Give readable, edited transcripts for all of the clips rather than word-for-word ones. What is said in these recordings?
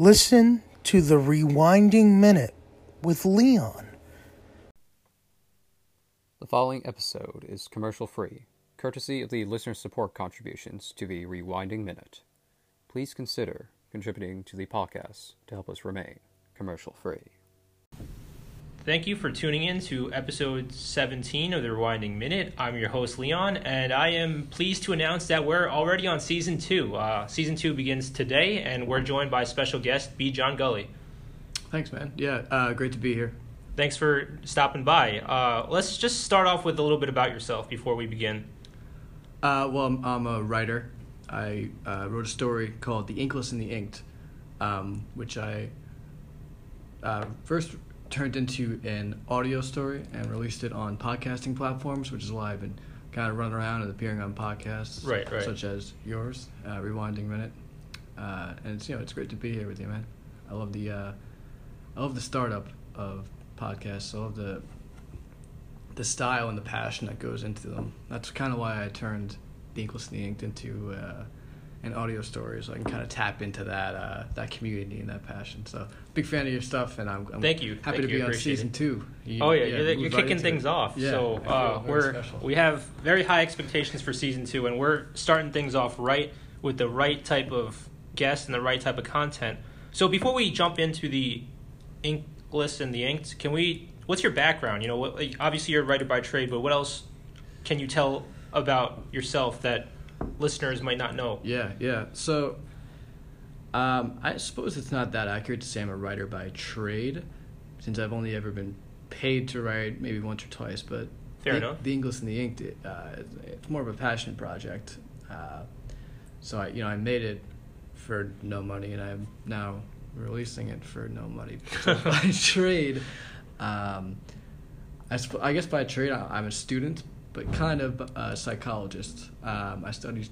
Listen to The Rewinding Minute with Leon. The following episode is commercial-free, courtesy of the listener support contributions to The Rewinding Minute. Please consider contributing to the podcast to help us remain commercial-free. Thank you for tuning in to episode 17 of The Rewinding Minute. I'm your host, Leon, and I am pleased to announce that we're already on Season 2. Season 2 begins today, and we're joined by special guest, B. John Gulley. Thanks, man. Yeah, great to be here. Thanks for stopping by. Let's just start off with a little bit about yourself before we begin. I'm a writer. I wrote a story called The Inkless and the Inked, which I first turned into an audio story and released it on podcasting platforms, which is why I've been kind of running around and appearing on podcasts, right. Such as yours, Rewinding Minute, and it's great to be here with you, man. I love the startup of podcasts. I love the style and the passion that goes into them. That's kind of why I turned The Inkless and the Inked into an audio story, so I can kind of tap into that community and that passion. So, big fan of your stuff, and I'm happy to be on Season 2. You're kicking things off. Yeah, so we have very high expectations for Season 2, and we're starting things off right with the right type of guests and the right type of content. So before we jump into The Inkless and the Inked, what's your background? Obviously you're a writer by trade, but what else can you tell about yourself that listeners might not know? Yeah. So, I suppose it's not that accurate to say I'm a writer by trade, since I've only ever been paid to write maybe once or twice. But fair enough. The Inkless and the Inked, it's more of a passion project. So I made it for no money, and I'm now releasing it for no money. So by trade, I guess by trade I'm a student, but kind of a psychologist. I studied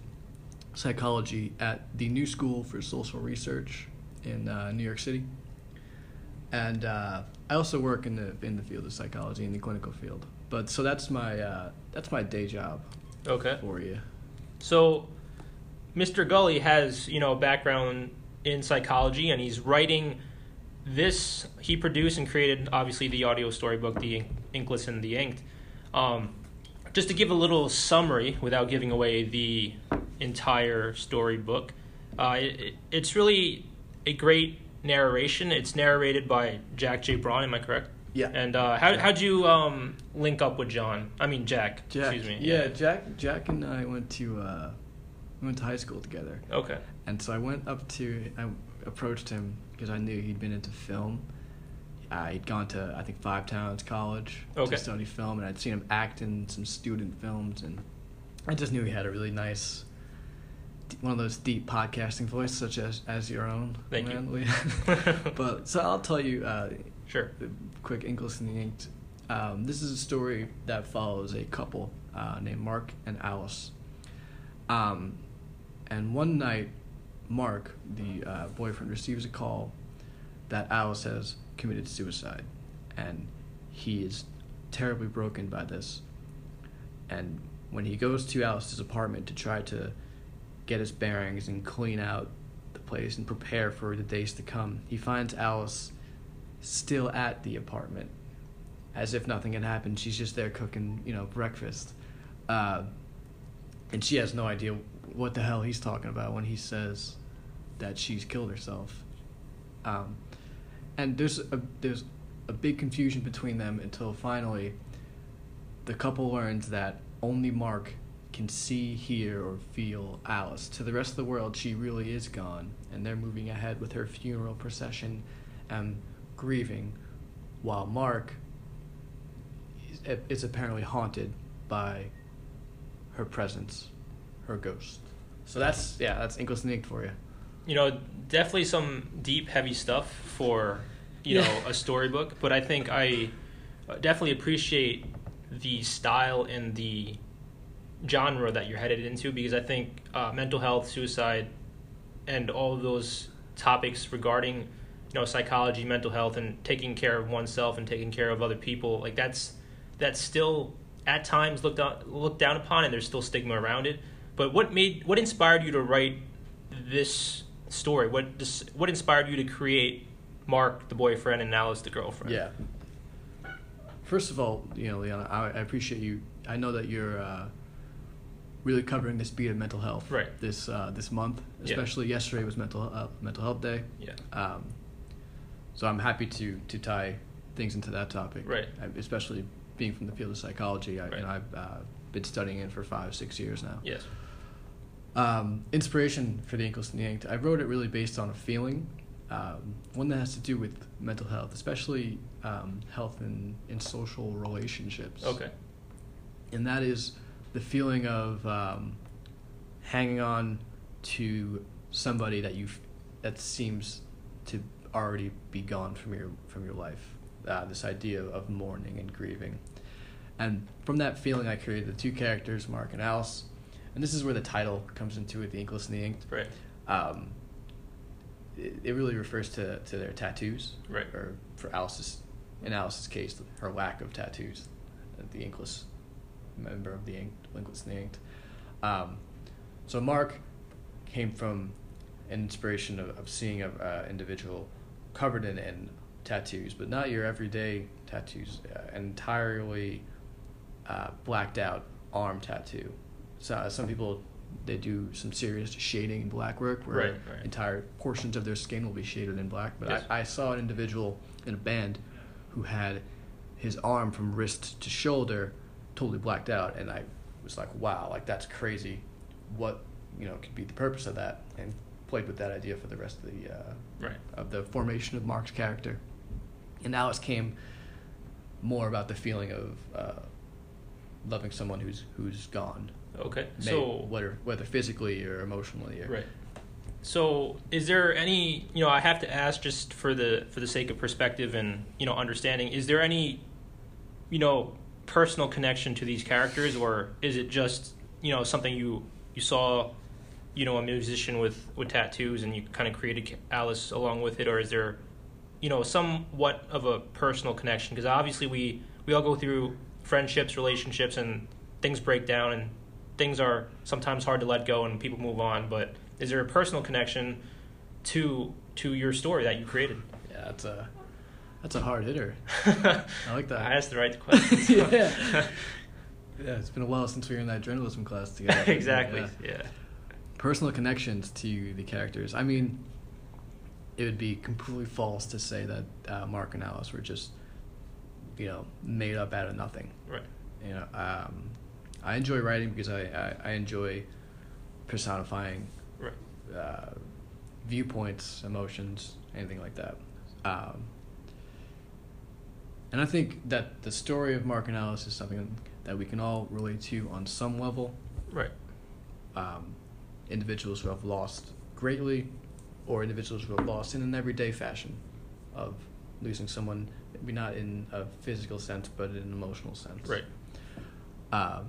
psychology at the New School for Social Research in New York City, and I also work in the field of psychology, in the clinical field. But so that's my day job. Okay. For you. So, Mr. Gulley has a background in psychology, and he's writing this. He produced and created obviously the audio storybook, The Inkless and the Inked. Just to give a little summary without giving away the entire storybook, it's really a great narration. It's narrated by Jack J. Braun, am I correct? Yeah. And how'd you link up with Jack. Excuse me. Yeah, Jack and I went to high school together. Okay. And so I approached him because I knew he'd been into film. He'd gone to, I think, Five Towns College to study film, and I'd seen him act in some student films, and I just knew he had a really nice, one of those deep podcasting voices, such as your own. Thank you. But so I'll tell you, sure. The quick Inkless and the Inked. This is a story that follows a couple named Mark and Alice. And one night, Mark, the boyfriend, receives a call that Alice has committed suicide, and he is terribly broken by this. And when he goes to Alice's apartment to try to get his bearings and clean out the place and prepare for the days to come, he finds Alice still at the apartment, as if nothing had happened. She's just there cooking, breakfast, and she has no idea what the hell he's talking about when he says that she's killed herself. And there's a big confusion between them until finally the couple learns that only Mark can see, hear, or feel Alice. To the rest of the world, she really is gone, and they're moving ahead with her funeral procession and grieving, while Mark is apparently haunted by her presence, her ghost. So that's Inkless and Inked for you. Definitely some deep, heavy stuff for, a storybook. But I think I definitely appreciate the style and the genre that you're headed into, because I think mental health, suicide, and all of those topics regarding, psychology, mental health, and taking care of oneself and taking care of other people, like that's still at times looked down upon, and there's still stigma around it. But what inspired you to write this story? What inspired you to create Mark, the boyfriend, and Alice, the girlfriend? Yeah. First of all, you know, Liana, I appreciate you. I know that you're really covering this beat of mental health, right? This month, especially yesterday was mental health day. Yeah. So I'm happy to tie things into that topic, right? Especially being from the field of psychology, and I've been studying it for 5-6 years now. Yes. Inspiration for The Inkless and the Inked, I wrote it really based on a feeling, one that has to do with mental health, especially health in social relationships. Okay. And that is the feeling of hanging on to somebody that seems to already be gone from your life. This idea of mourning and grieving. And from that feeling, I created the two characters, Mark and Alice. And this is where the title comes into it, The Inkless and the Inked. Right. It really refers to their tattoos. Right. Or in Alice's case, her lack of tattoos. The Inkless, member of the Inkless and the Inked. So Mark came from an inspiration of seeing an individual covered in tattoos, but not your everyday tattoos, entirely blacked out arm tattoo. So some people, they do some serious shading and black work where entire portions of their skin will be shaded in black, but yes. I saw an individual in a band who had his arm from wrist to shoulder totally blacked out, and I was like, wow, like that's crazy. What, you know, could be the purpose of that? And played with that idea for the rest of the of the formation of Mark's character. And Alice came more about the feeling of loving someone who's gone. Okay. So whether physically or emotionally. Or, right. So is there any, you know, I have to ask just for the sake of perspective and, you know, understanding, is there any, you know, personal connection to these characters, or is it just, you know, something you saw, you know, a musician with tattoos and you kind of created Alice along with it? Or is there, you know, somewhat of a personal connection? Because obviously we all go through friendships, relationships, and things break down and things are sometimes hard to let go and people move on. But is there a personal connection to your story that you created? Yeah, that's a hard hitter. I like that. I asked the right questions. Yeah. Yeah, it's been a while since we were in that journalism class together. Exactly, yeah. Personal connections to the characters. I mean, it would be completely false to say that Mark and Alice were just, you know, made up out of nothing. Right. You know, I enjoy writing because I enjoy personifying viewpoints, emotions, anything like that. And I think that the story of Mark and Alice is something that we can all relate to on some level. Right. Individuals who have lost greatly, or individuals who have lost in an everyday fashion of losing someone, maybe not in a physical sense, but in an emotional sense. Right.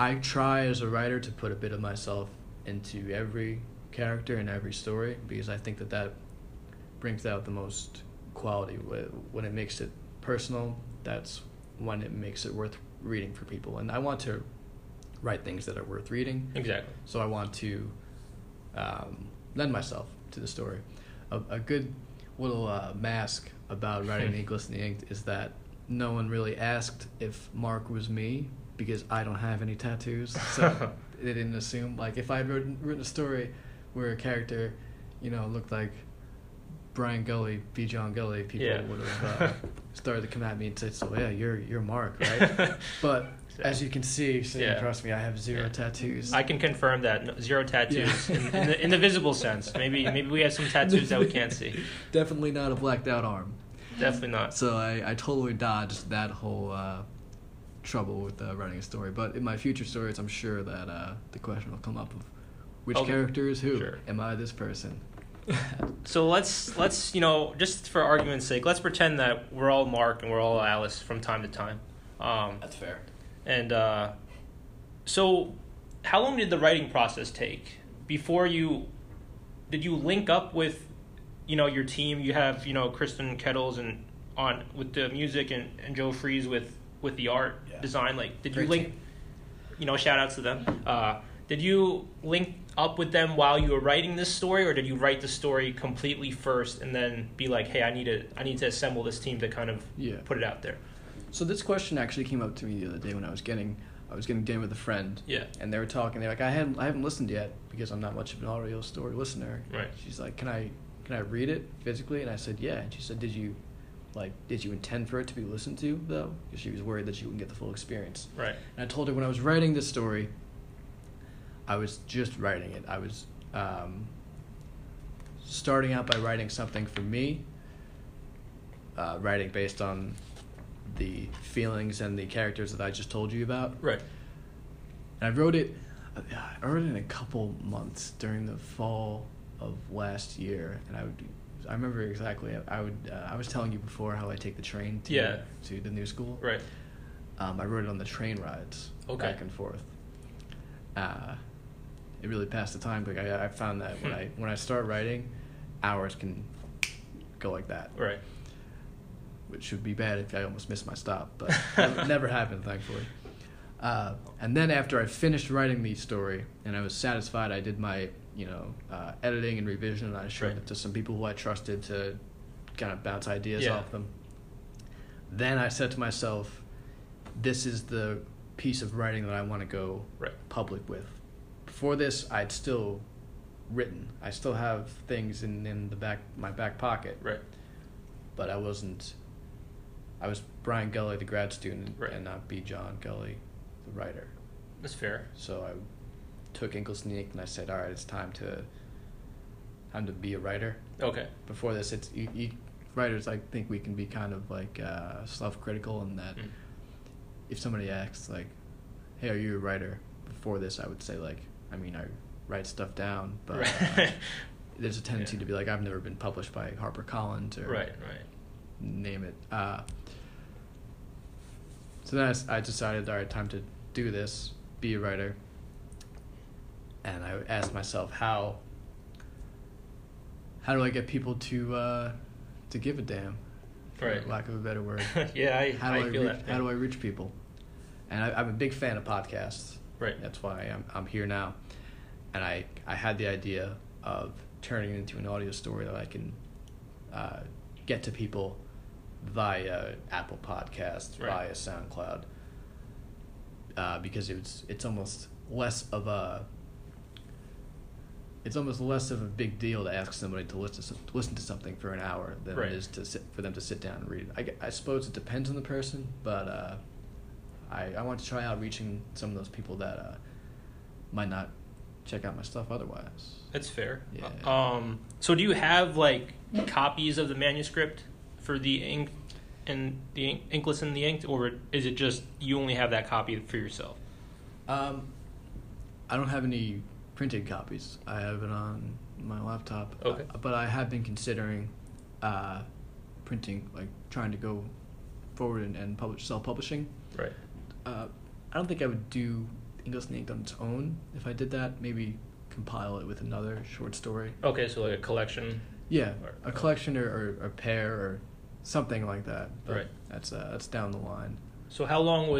I try as a writer to put a bit of myself into every character and every story, because I think that brings out the most quality. When it makes it personal, that's when it makes it worth reading for people. And I want to write things that are worth reading. Exactly. So I want to lend myself to the story. A good little mask about writing The Inkless and the Inked is that no one really asked if Mark was me, because I don't have any tattoos. So they didn't assume. Like, if I had written a story where a character, you know, looked like Brian Gulley, B. John Gulley, people would have started to come at me and say, so yeah, you're Mark, right? But as you can see, sitting across me, I have zero tattoos. I can confirm that. No, zero tattoos in the visible sense. Maybe we have some tattoos that we can't see. Definitely not a blacked out arm. Definitely not. So I totally dodged that whole trouble with writing a story. But in my future stories, I'm sure that the question will come up of which character is who? Sure. Am I this person? So let's, you know, just for argument's sake, let's pretend that we're all Mark and we're all Alice from time to time. That's fair. And so how long did the writing process take before did you link up with, you know, your team? You have, you know, Kristen Kettles with the music and Joe Freeze with the art design. Like, did you link, you know, shout outs to them. Did you link up with them while you were writing this story, or did you write the story completely first and then be like, hey, I need to assemble this team to kind of put it out there? So this question actually came up to me the other day when I was getting dinner with a friend. Yeah. And they were talking. They're like, I haven't listened yet because I'm not much of an audio story listener. Right. She's like, can I read it physically? And I said, yeah. And she said, did you intend for it to be listened to though? Because she was worried that she wouldn't get the full experience. Right. And I told her when I was writing this story, I was just writing it. I was starting out by writing something for me, writing based on the feelings and the characters that I just told you about. Right. And I wrote it in a couple months during the fall of last year, and I remember exactly. I was telling you before how I take the train to the new school. Right. I wrote it on the train rides back and forth. It really passed the time. Like I found that when I start writing, hours can go like that. Right. Which would be bad if I almost missed my stop, but it never happened, thankfully. And then after I finished writing the story and I was satisfied, I did my editing and revision, and I showed it to some people who I trusted to kind of bounce ideas off them. Then I said to myself, this is the piece of writing that I want to go public with. Before this, I'd still written. I still have things in the my back pocket. Right. But I was Brian Gulley, the grad student, and not B. John Gulley, the writer. That's fair. So I took Inkless and the Inked, and I said, all right, it's time to be a writer. Okay. Before this, it's writers, I think we can be kind of like self-critical in that if somebody asks, like, hey, are you a writer? Before this, I would say, like, I mean, I write stuff down, but there's a tendency to be like, I've never been published by HarperCollins or... Right, right. Name it. So then I decided, all right, time to do this, be a writer. And I asked myself, how do I get people to give a damn, for lack of a better word? How do I reach people? And I'm a big fan of podcasts. Right. That's why I'm here now. And I had the idea of turning it into an audio story that I can get to people via Apple Podcasts, via SoundCloud, because it's almost less of a big deal to ask somebody to listen to something for an hour than it is for them to sit down and read it. I suppose it depends on the person, but I want to try out reaching some of those people that might not check out my stuff otherwise. That's fair. Yeah. So do you have like copies of the manuscript for the Inkless and the Inked, or is it just you only have that copy for yourself? I don't have any printed copies. I have it on my laptop. Okay. But I have been considering printing, like trying to go forward and self-publishing. Right. I don't think I would do Inkless and the Inked on its own. If I did that, maybe compile it with another short story. Okay, so like a collection. Yeah, a collection or a pair or something like that. But that's down the line. So how long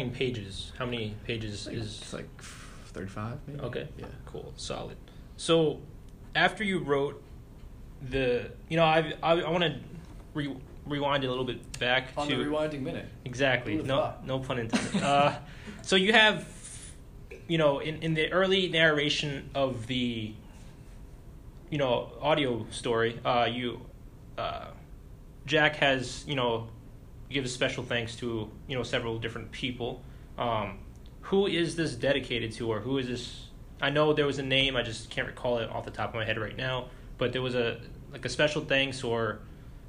in pages? How many pages is? It's like 35 maybe. Okay. Yeah. Cool. Solid. So after you wrote the, I want to rewind a little bit back on to the Rewinding Minute. Exactly. No pun intended. So you have, in the early narration of the, audio story, Jack has, gives special thanks to, several different people. Who is this dedicated to, or who is this? I know there was a name, I just can't recall it off the top of my head right now, but there was a special thanks or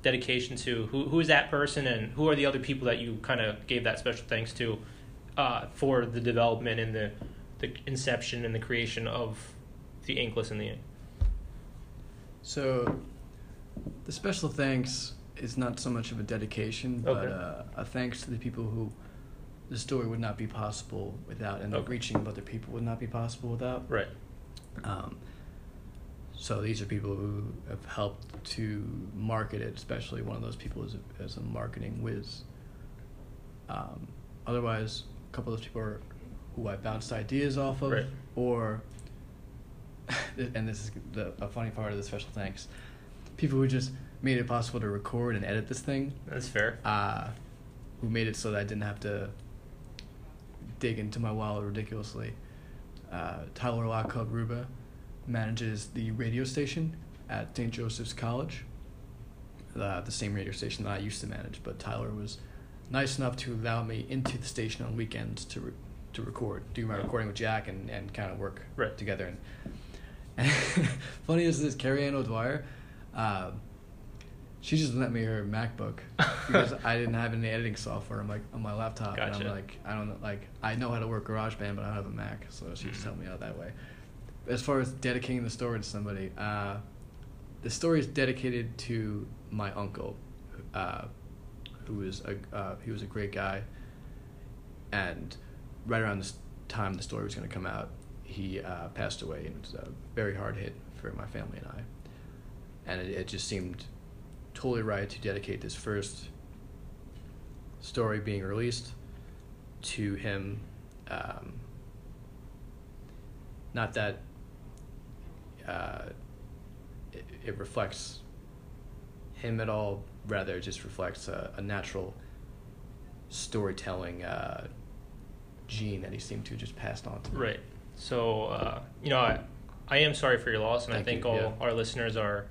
dedication to who is that person, and who are the other people that you kind of gave that special thanks to for the development and the inception and the creation of the Inkless and the Inked. So the special thanks is not so much of a dedication, but a thanks to the people who the story would not be possible without, and the reaching of other people would not be possible without. Right. So these are people who have helped to market it, especially one of those people is a marketing whiz. Otherwise, a couple of those people are who I bounced ideas off of, or and this is a funny part of the special thanks, people who just made it possible to record and edit this thing. That's fair. Who made it so that I didn't have to dig into my wallet ridiculously. Tyler Lock Club Ruba manages the radio station at St. Joseph's College, the same radio station that I used to manage, but Tyler was nice enough to allow me into the station on weekends to record, do my recording with Jack and kind of work together. And funny is this, Carrie Ann O'Dwyer, she just lent me her MacBook because I didn't have any editing software on my laptop. Gotcha. And I'm like, I don't know, like, I know how to work GarageBand, but I don't have a Mac, so she just helped me out that way. As far as dedicating the story to somebody, the story is dedicated to my uncle, who was a great guy, and right around this time the story was going to come out, he passed away, and it was a very hard hit for my family and I, and it just seemed totally right to dedicate this first story being released to him. Not that it reflects him at all, rather it just reflects a natural storytelling gene that he seemed to just pass on to me. Right. So, I am sorry for your loss, and I think all our listeners are,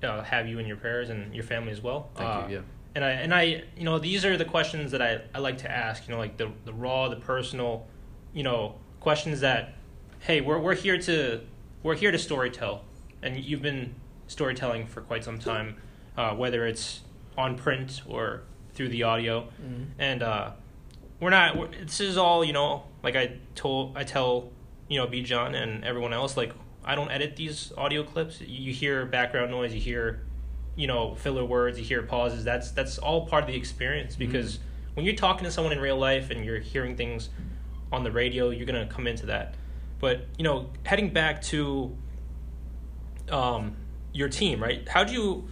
have you in your prayers and your family as well. Thank you. Yeah. And I, these are the questions that I like to ask, like the raw, the personal, questions that, hey, we're here to storytell, and you've been storytelling for quite some time, whether it's on print or through the audio, and this is all, like I tell, B. John and everyone else, like, I don't edit these audio clips. You hear background noise, you hear, filler words, you hear pauses. That's all part of the experience, because when you're talking to someone in real life and you're hearing things on the radio, you're going to come into that. But, heading back to your team, right? Who'd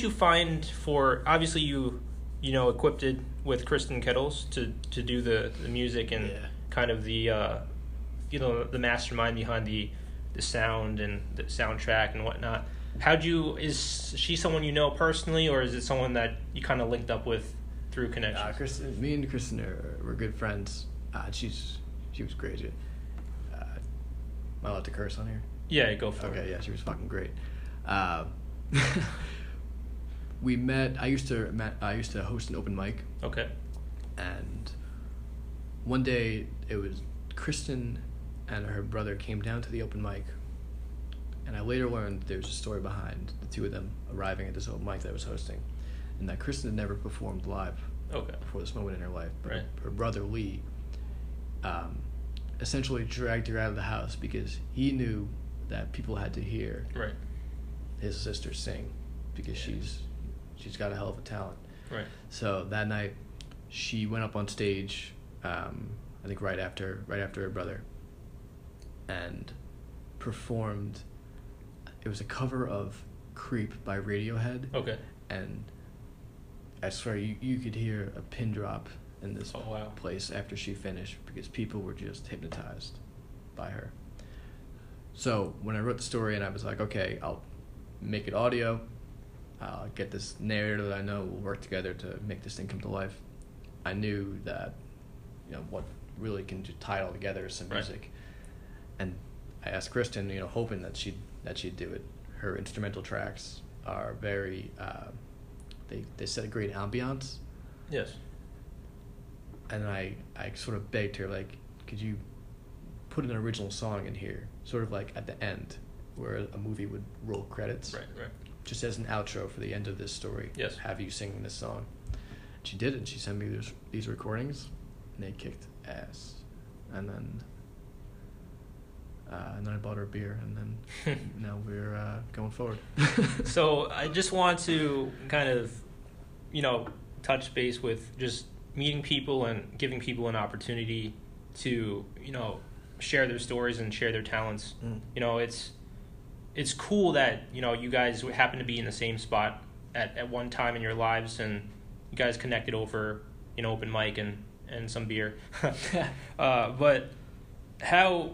you find for, obviously you equipped it with Kristen Kettles to do the music and kind of the, the mastermind behind the sound and the soundtrack and whatnot. Is she someone you know personally, or is it someone that you kind of linked up with through connections? Me and Kristen were good friends. She was great. Am I allowed to curse on here? Yeah, go for it. Okay, yeah, she was fucking great. We met. I used to host an open mic. Okay. And one day it was Kristen and her brother came down to the open mic, and I later learned there's a story behind the two of them arriving at this open mic that I was hosting, and that Kristen had never performed live before this moment in her life. But her brother Lee essentially dragged her out of the house because he knew that people had to hear his sister sing, because she's got a hell of a talent. Right. So that night, she went up on stage, I think right after her brother, and performed. It was a cover of "Creep" by Radiohead. Okay. And I swear you could hear a pin drop in this place after she finished, because people were just hypnotized by her. So when I wrote the story and I was like, okay, I'll make it audio, I'll get this narrator that I know will work together to make this thing come to life, I knew that what really can tie it all together is some music. And I asked Kristen, hoping that she'd do it. Her instrumental tracks are very they set a great ambiance. Yes. And I sort of begged her, like, could you put an original song in here, sort of like at the end where a movie would roll credits, just as an outro for the end of this story. Yes. Have you singing this song? She did, and she sent me these recordings, and they kicked ass. And then I bought her a beer, and then now we're going forward. So I just want to kind of, touch base with just meeting people and giving people an opportunity to, share their stories and share their talents. It's cool that, you guys happen to be in the same spot at one time in your lives, and you guys connected over an open mic and some beer. But how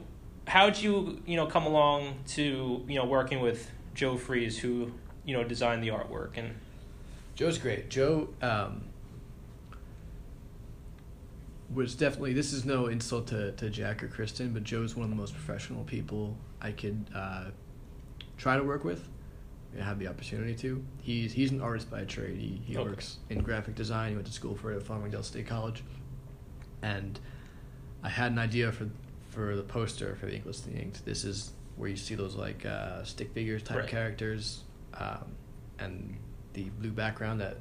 how'd you, come along to, working with Joe Freese, who, designed the artwork? And Joe's great. Joe was definitely, this is no insult to Jack or Kristen, but Joe's one of the most professional people I could try to work with and have the opportunity to. He's an artist by trade. He okay. works in graphic design. He went to school for it at Farmingdale State College. And I had an idea for the poster for The Inkless and the Inked. This is where you see those like stick figures type right. characters and the blue background, that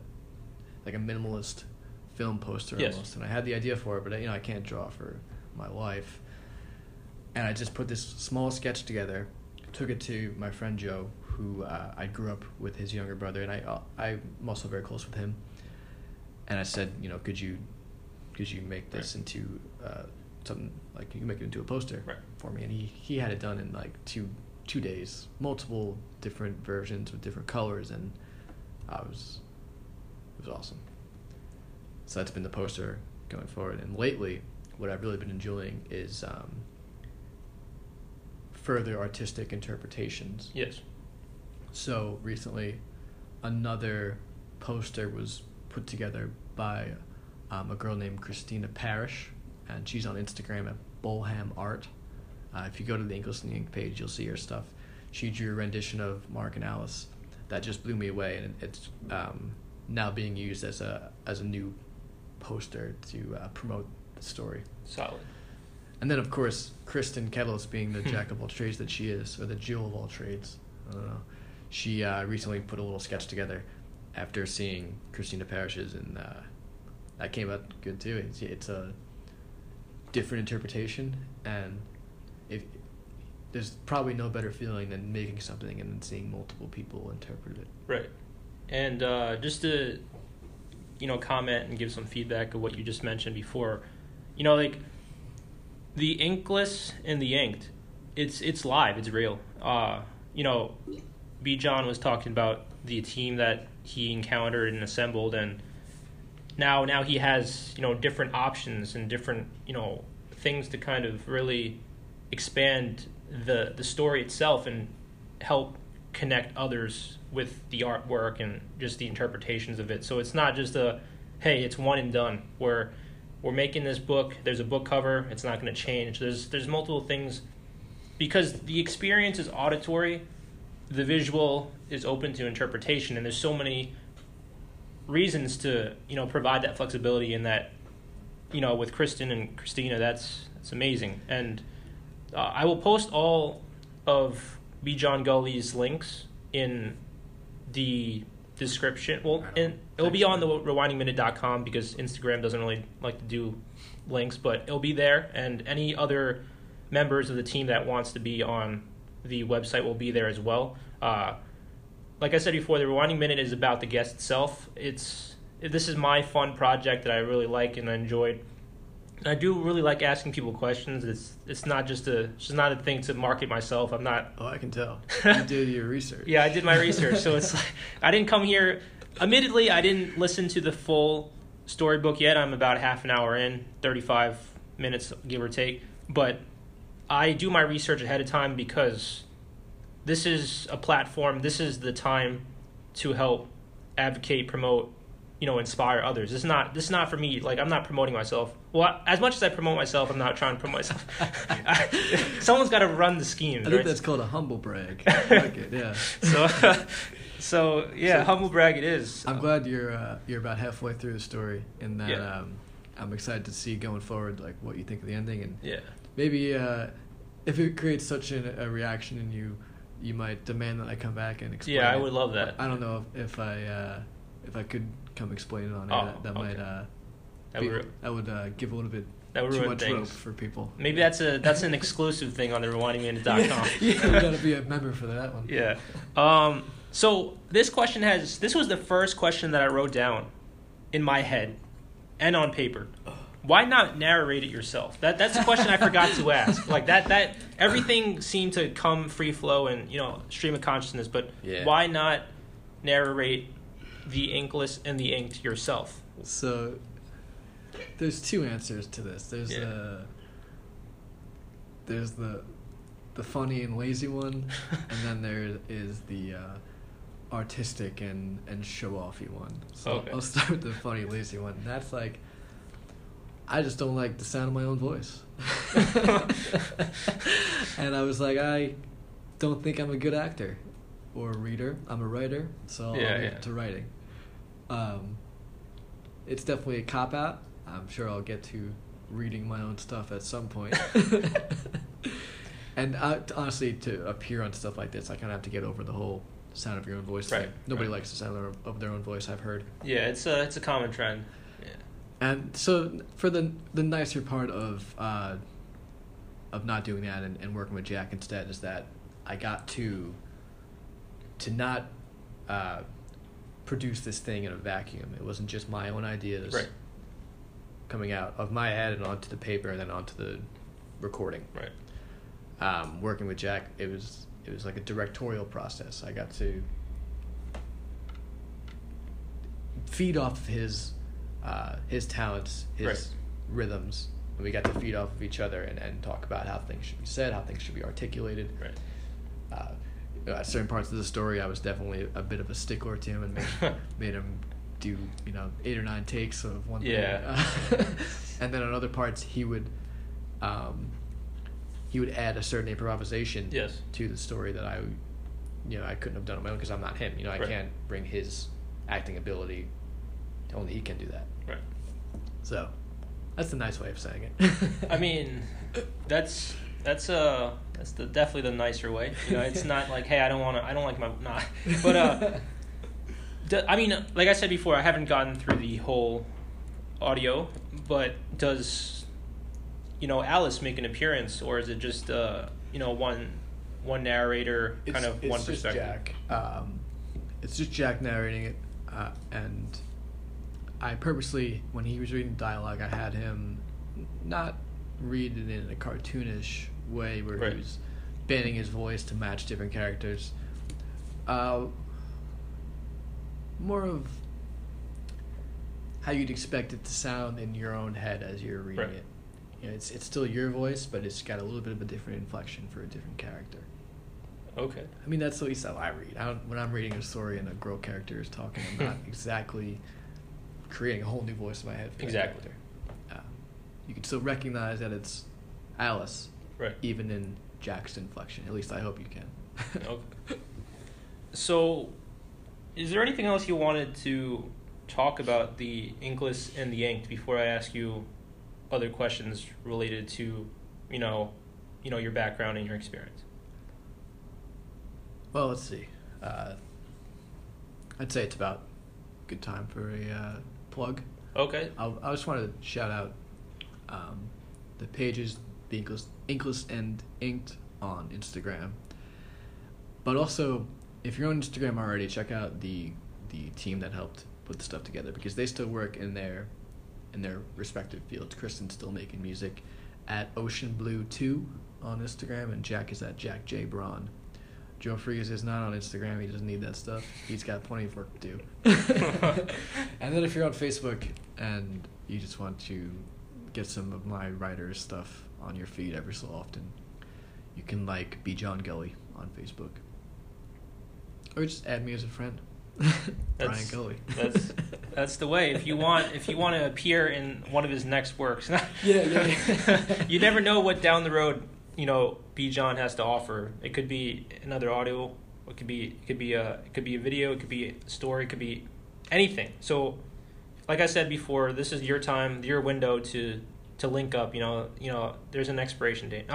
like a minimalist film poster yes. almost. And I had the idea for it, but I can't draw for my life. And I just put this small sketch together, took it to my friend Joe, who I grew up with his younger brother, and I'm also very close with him. And I said, could you make this right. into something, like you can make it into a poster right. for me? And he had it done in like two days, multiple different versions with different colors, and it was awesome. So that's been the poster going forward. And lately, what I've really been enjoying is further artistic interpretations. Yes. So recently, another poster was put together by a girl named Christina Parrish, and she's on Instagram at Bullham Art. If you go to the Inkless and the Inked page, you'll see her stuff. She drew a rendition of Mark and Alice that just blew me away, and it's now being used as a new poster to promote the story. Solid. And then, of course, Kristen Kettles, being the jack of all trades that she is, or the Jill of all trades, I don't know. She recently put a little sketch together after seeing Christina Parrish's, and that came out good too. It's a different interpretation, and if there's probably no better feeling than making something and then seeing multiple people interpret it. Right. And just to comment and give some feedback of what you just mentioned before, like the Inkless and the Inked, it's live, it's real. B. John was talking about the team that he encountered and assembled, and now he has different options and different things to kind of really expand the story itself and help connect others with the artwork and just the interpretations of it. So it's not just it's one and done. We're making this book. There's a book cover. It's not going to change. There's multiple things, because the experience is auditory. The visual is open to interpretation, and there's so many reasons to provide that flexibility. In that, with Kristen and Christina, that's amazing. And I will post all of B. John Gulley's links in the description. Well, and it'll be on the rewindingminute.com, because Instagram doesn't really like to do links, but it'll be there. And any other members of the team that wants to be on the website will be there as well. Like I said before, the Rewinding Minute is about the guest itself. This is my fun project that I really like and I enjoyed. And I do really like asking people questions. It's not a thing to market myself. I'm not. Oh, I can tell. You did your research. Yeah, I did my research. So it's like, I didn't come here. Admittedly, I didn't listen to the full storybook yet. I'm about half an hour in, 35 minutes give or take. But I do my research ahead of time, because this is a platform, this is the time to help advocate, promote, inspire others. This is not for me. Like, I'm not promoting myself. Well, as much as I promote myself, I'm not trying to promote myself. Someone's got to run the scheme. I think that's called a humble brag. I like it, yeah. So yeah, so, humble brag it is. I'm glad you're about halfway through the story, and that yeah. I'm excited to see going forward, like, what you think of the ending, and yeah. Maybe if it creates such a reaction in you, you might demand that I come back and explain. Yeah, I would love that. I don't know if I could come explain it on air. That would give a little bit too much rope for people. Maybe that's an exclusive thing on the rewindingminute.com. Yeah, you got to be a member for that one. Yeah. So this question this was the first question that I wrote down in my head and on paper. Why not narrate it yourself? That's a question I forgot to ask. Like that everything seemed to come free flow and stream of consciousness. But yeah. Why not narrate the Inkless and the Inked yourself? So there's two answers to this. There's the the funny and lazy one, and then there is the artistic and show-offy one. So okay. I'll start with the funny, lazy one. And that's like, I just don't like the sound of my own voice. And I was like, I don't think I'm a good actor or a reader. I'm a writer, so I'll get to writing. It's definitely a cop-out. I'm sure I'll get to reading my own stuff at some point. And honestly, to appear on stuff like this, I kind of have to get over the whole sound of your own voice thing. Nobody likes the sound of their own voice, I've heard. Yeah, it's a common trend. Yeah. And so for the nicer part of not doing that and working with Jack instead is that I got to not produce this thing in a vacuum. It wasn't just my own ideas coming out of my head and onto the paper and then onto the recording. Right. Working with Jack, it was like a directorial process. I got to feed off of his talents, his rhythms, and we got to feed off of each other and talk about how things should be said, how things should be articulated. Right. At certain parts of the story, I was definitely a bit of a stickler to him and made him do 8 or 9 takes of one thing. And then on other parts, he would add a certain improvisation to the story that I couldn't have done on my own because I'm not him. I can't bring his acting ability. Only he can do that. Right. So, that's a nice way of saying it. I mean, that's definitely the nicer way. It's not like, hey, I don't like my. But I mean, like I said before, I haven't gotten through the whole audio, but does Alice make an appearance, or is it just one narrator one perspective? It's just Jack narrating it, and I purposely, when he was reading dialogue, I had him not read it in a cartoonish way where he was bending his voice to match different characters. More of how you'd expect it to sound in your own head as you're reading it. It's still your voice, but it's got a little bit of a different inflection for a different character. Okay. I mean, that's at least how I read. When I'm reading a story and a girl character is talking, I'm not exactly creating a whole new voice in my head for that character. You can still recognize that it's Alice, even in Jack's inflection. At least I hope you can. Okay. So, is there anything else you wanted to talk about The Inkless and the Inked before I ask you other questions related to, your background and your experience? Well, let's see. I'd say it's about good time for a plug. Okay. I just wanted to shout out the pages, The Inkless and Inked on Instagram. But also, if you're on Instagram already, check out the team that helped put the stuff together because they still work in their respective fields. Kristen's still making music at ocean blue 2 on Instagram, and Jack is at Jack J. Braun. Joe Freeze is not on Instagram. He doesn't need that stuff. He's got plenty of work to do. And then if you're on Facebook and you just want to get some of my writer's stuff on your feed every so often, you can like B. John Gulley on Facebook. Or just add me as a friend. Brian Gulley. That's the way. If you want to appear in one of his next works. Yeah. You never know what down the road, B. John has to offer. It could be another audio, it could be a video, it could be a story, it could be anything. So like I said before, this is your time, your window to link up, there's an expiration date.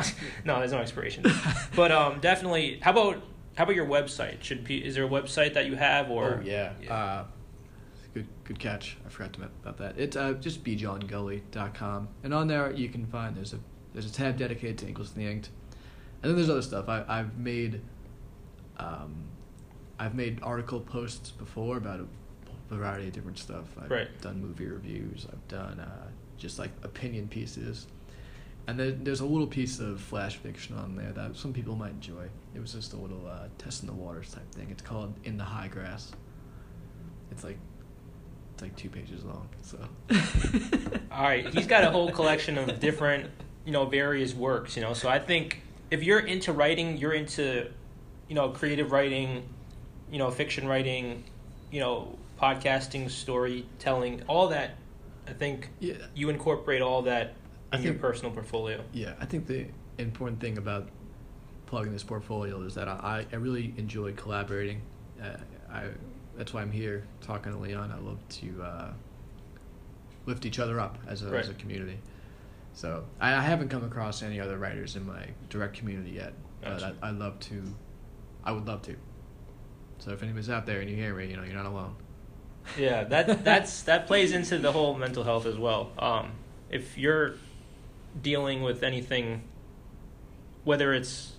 No, there's no expiration date. But definitely, how about your website? Is there a website that you have? Or good catch. I forgot about that. It's just bjohngully.com. And on there you can find there's a tab dedicated to Inkless and the Inked. And then there's other stuff. I've made article posts before about a variety of different stuff. I've done movie reviews. I've done just like opinion pieces. And then there's a little piece of flash fiction on there that some people might enjoy. It was just a little test in the waters type thing. It's called In the High Grass. It's like 2 pages long. So. All right, he's got a whole collection of different, various works. So I think if you're into writing, you're into, creative writing, fiction writing, podcasting, storytelling, all that, I think you incorporate all that in your personal portfolio. Yeah, I think the important thing about plugging this portfolio is that I really enjoy collaborating. That's why I'm here talking to Leon. I love to lift each other up as a community. So I haven't come across any other writers in my direct community yet. Gotcha. But I would love to. So if anybody's out there and you hear me, you're not alone. Yeah, that plays into the whole mental health as well. If you're dealing with anything, whether it's,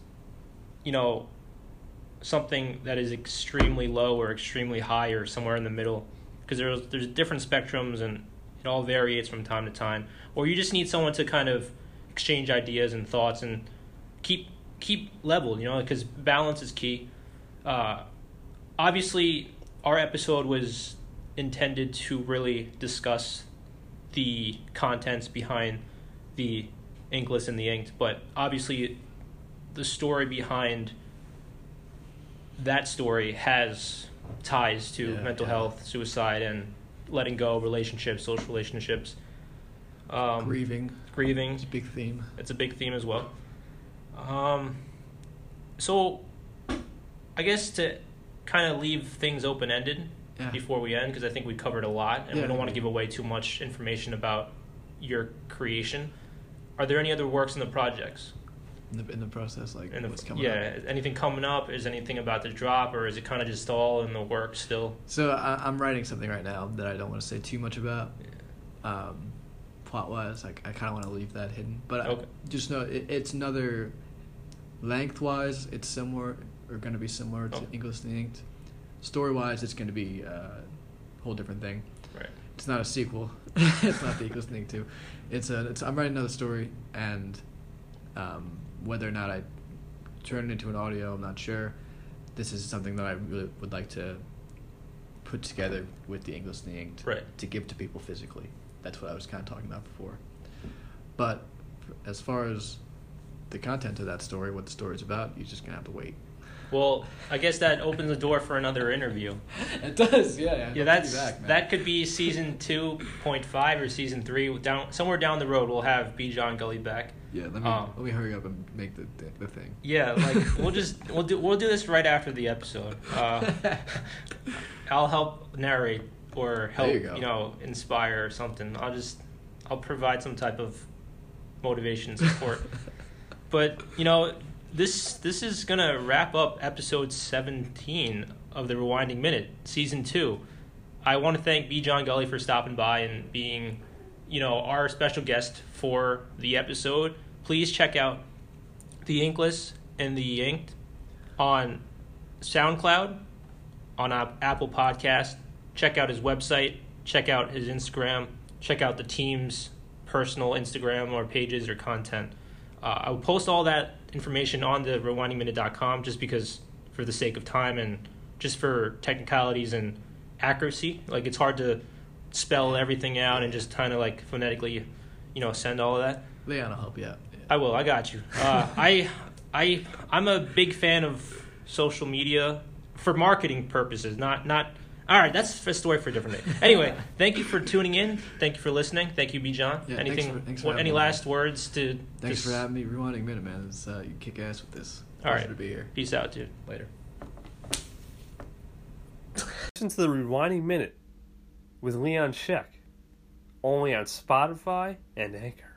something that is extremely low or extremely high or somewhere in the middle, because there's different spectrums and it all varies from time to time, or you just need someone to kind of exchange ideas and thoughts and keep leveled, because balance is key. Obviously, our episode was intended to really discuss the contents behind The Inkless and the Inked, but obviously the story behind that story has ties to mental health, suicide, and letting go, relationships, social relationships. Grieving. It's a big theme. It's a big theme as well. So I guess to kind of leave things open-ended before we end, because I think we covered a lot, and we don't want to give away too much information about your creation. Are there any other works in the projects? In the process, what's coming up? Yeah, anything coming up? Is anything about to drop, or is it kind of just all in the works still? So I'm writing something right now that I don't want to say too much about. Yeah. Plot-wise, I kind of want to leave that hidden. But okay. Just know it's another... Length-wise, it's similar, or going to be similar to Inkless and the Inked. Story-wise, it's going to be a whole different thing. Right. It's not a sequel. It's not the Inkless and the Inked 2. I'm writing another story, and... whether or not I turn it into an audio, I'm not sure. This is something that I really would like to put together with The Inkless and the Inked to give to people physically. That's what I was kind of talking about before. But as far as the content of that story, what the story's about, you're just going to have to wait. Well, I guess that opens the door for another interview. It does, yeah. Yeah, that could be season 2.5 or season 3. Somewhere down the road, we'll have B. John Gulley back. Yeah, let me hurry up and make the thing. Yeah, we'll do this right after the episode. I'll help narrate or help inspire or something. I'll provide some type of motivation and support. But this is gonna wrap up episode 17 of the Rewinding Minute, season 2. I want to thank B. John Gulley for stopping by and being, our special guest for the episode. Please check out The Inkless and the Inked on SoundCloud, on Apple Podcast. Check out his website. Check out his Instagram. Check out the team's personal Instagram or pages or content. I will post all that information on the rewindingminute.com just because, for the sake of time and just for technicalities and accuracy, it's hard to spell everything out and just kind of phonetically, send all of that. Leon will help you out. Yeah. I will. I got you. I'm a big fan of social media for marketing purposes. Not. All right, that's a story for a different day. Anyway, thank you for tuning in. Thank you for listening. Thank you, B. John. Yeah, any last words to... Thanks for having me. Rewinding Minute, man. It's, you kick ass with this. All right. Pleasure to be here. Peace out, dude. Later. Listen to the Rewinding Minute with Leon Scheck, only on Spotify and Anchor.